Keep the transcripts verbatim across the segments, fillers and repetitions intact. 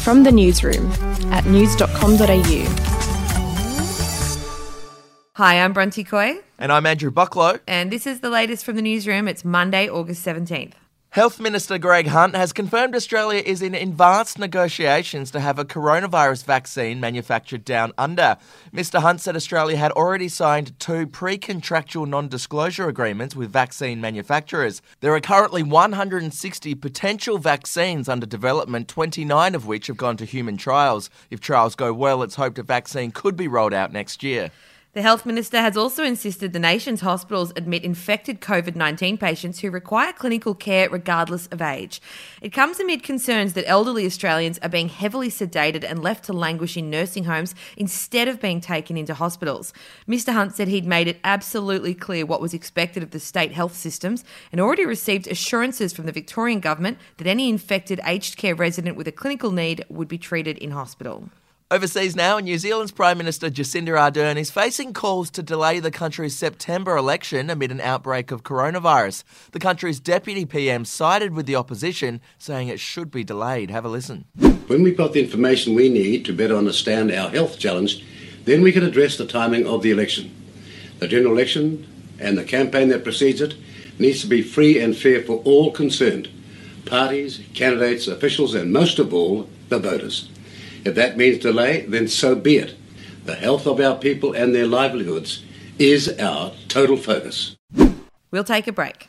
From the newsroom at news dot com dot a u. Hi, I'm Bronte Coy. And I'm Andrew Bucklow. And this is the latest from the newsroom. It's Monday, August seventeenth. Health Minister Greg Hunt has confirmed Australia is in advanced negotiations to have a coronavirus vaccine manufactured down under. Mister Hunt said Australia had already signed two pre-contractual non-disclosure agreements with vaccine manufacturers. There are currently one hundred sixty potential vaccines under development, twenty-nine of which have gone to human trials. If trials go well, it's hoped a vaccine could be rolled out next year. The Health Minister has also insisted the nation's hospitals admit infected COVID nineteen patients who require clinical care regardless of age. It comes amid concerns that elderly Australians are being heavily sedated and left to languish in nursing homes instead of being taken into hospitals. Mister Hunt said he'd made it absolutely clear what was expected of the state health systems and already received assurances from the Victorian government that any infected aged care resident with a clinical need would be treated in hospital. Overseas now, New Zealand's Prime Minister Jacinda Ardern is facing calls to delay the country's September election amid an outbreak of coronavirus. The country's Deputy P M sided with the opposition, saying it should be delayed. Have a listen. When we've got the information we need to better understand our health challenge, then we can address the timing of the election. The general election and the campaign that precedes it needs to be free and fair for all concerned. Parties, candidates, officials and most of all, the voters. If that means delay, then so be it. The health of our people and their livelihoods is our total focus. We'll take a break.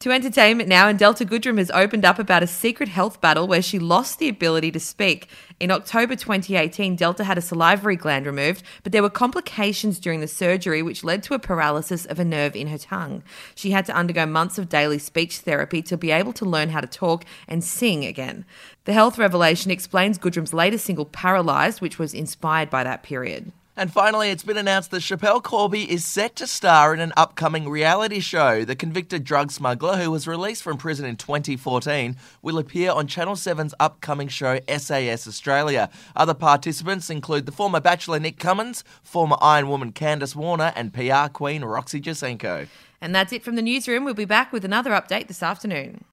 To entertainment now, and Delta Goodrem has opened up about a secret health battle where she lost the ability to speak. In October twenty eighteen, Delta had a salivary gland removed, but there were complications during the surgery which led to a paralysis of a nerve in her tongue. She had to undergo months of daily speech therapy to be able to learn how to talk and sing again. The health revelation explains Goodrem's latest single, Paralyzed, which was inspired by that period. And finally, it's been announced that Schapelle Corby is set to star in an upcoming reality show. The convicted drug smuggler, who was released from prison in twenty fourteen, will appear on Channel seven's upcoming show S A S Australia. Other participants include the former Bachelor Nick Cummins, former Iron Woman Candace Warner and P R Queen Roxy Jacenko. And that's it from the newsroom. We'll be back with another update this afternoon.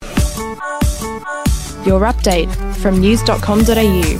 Your update from news dot com dot a u.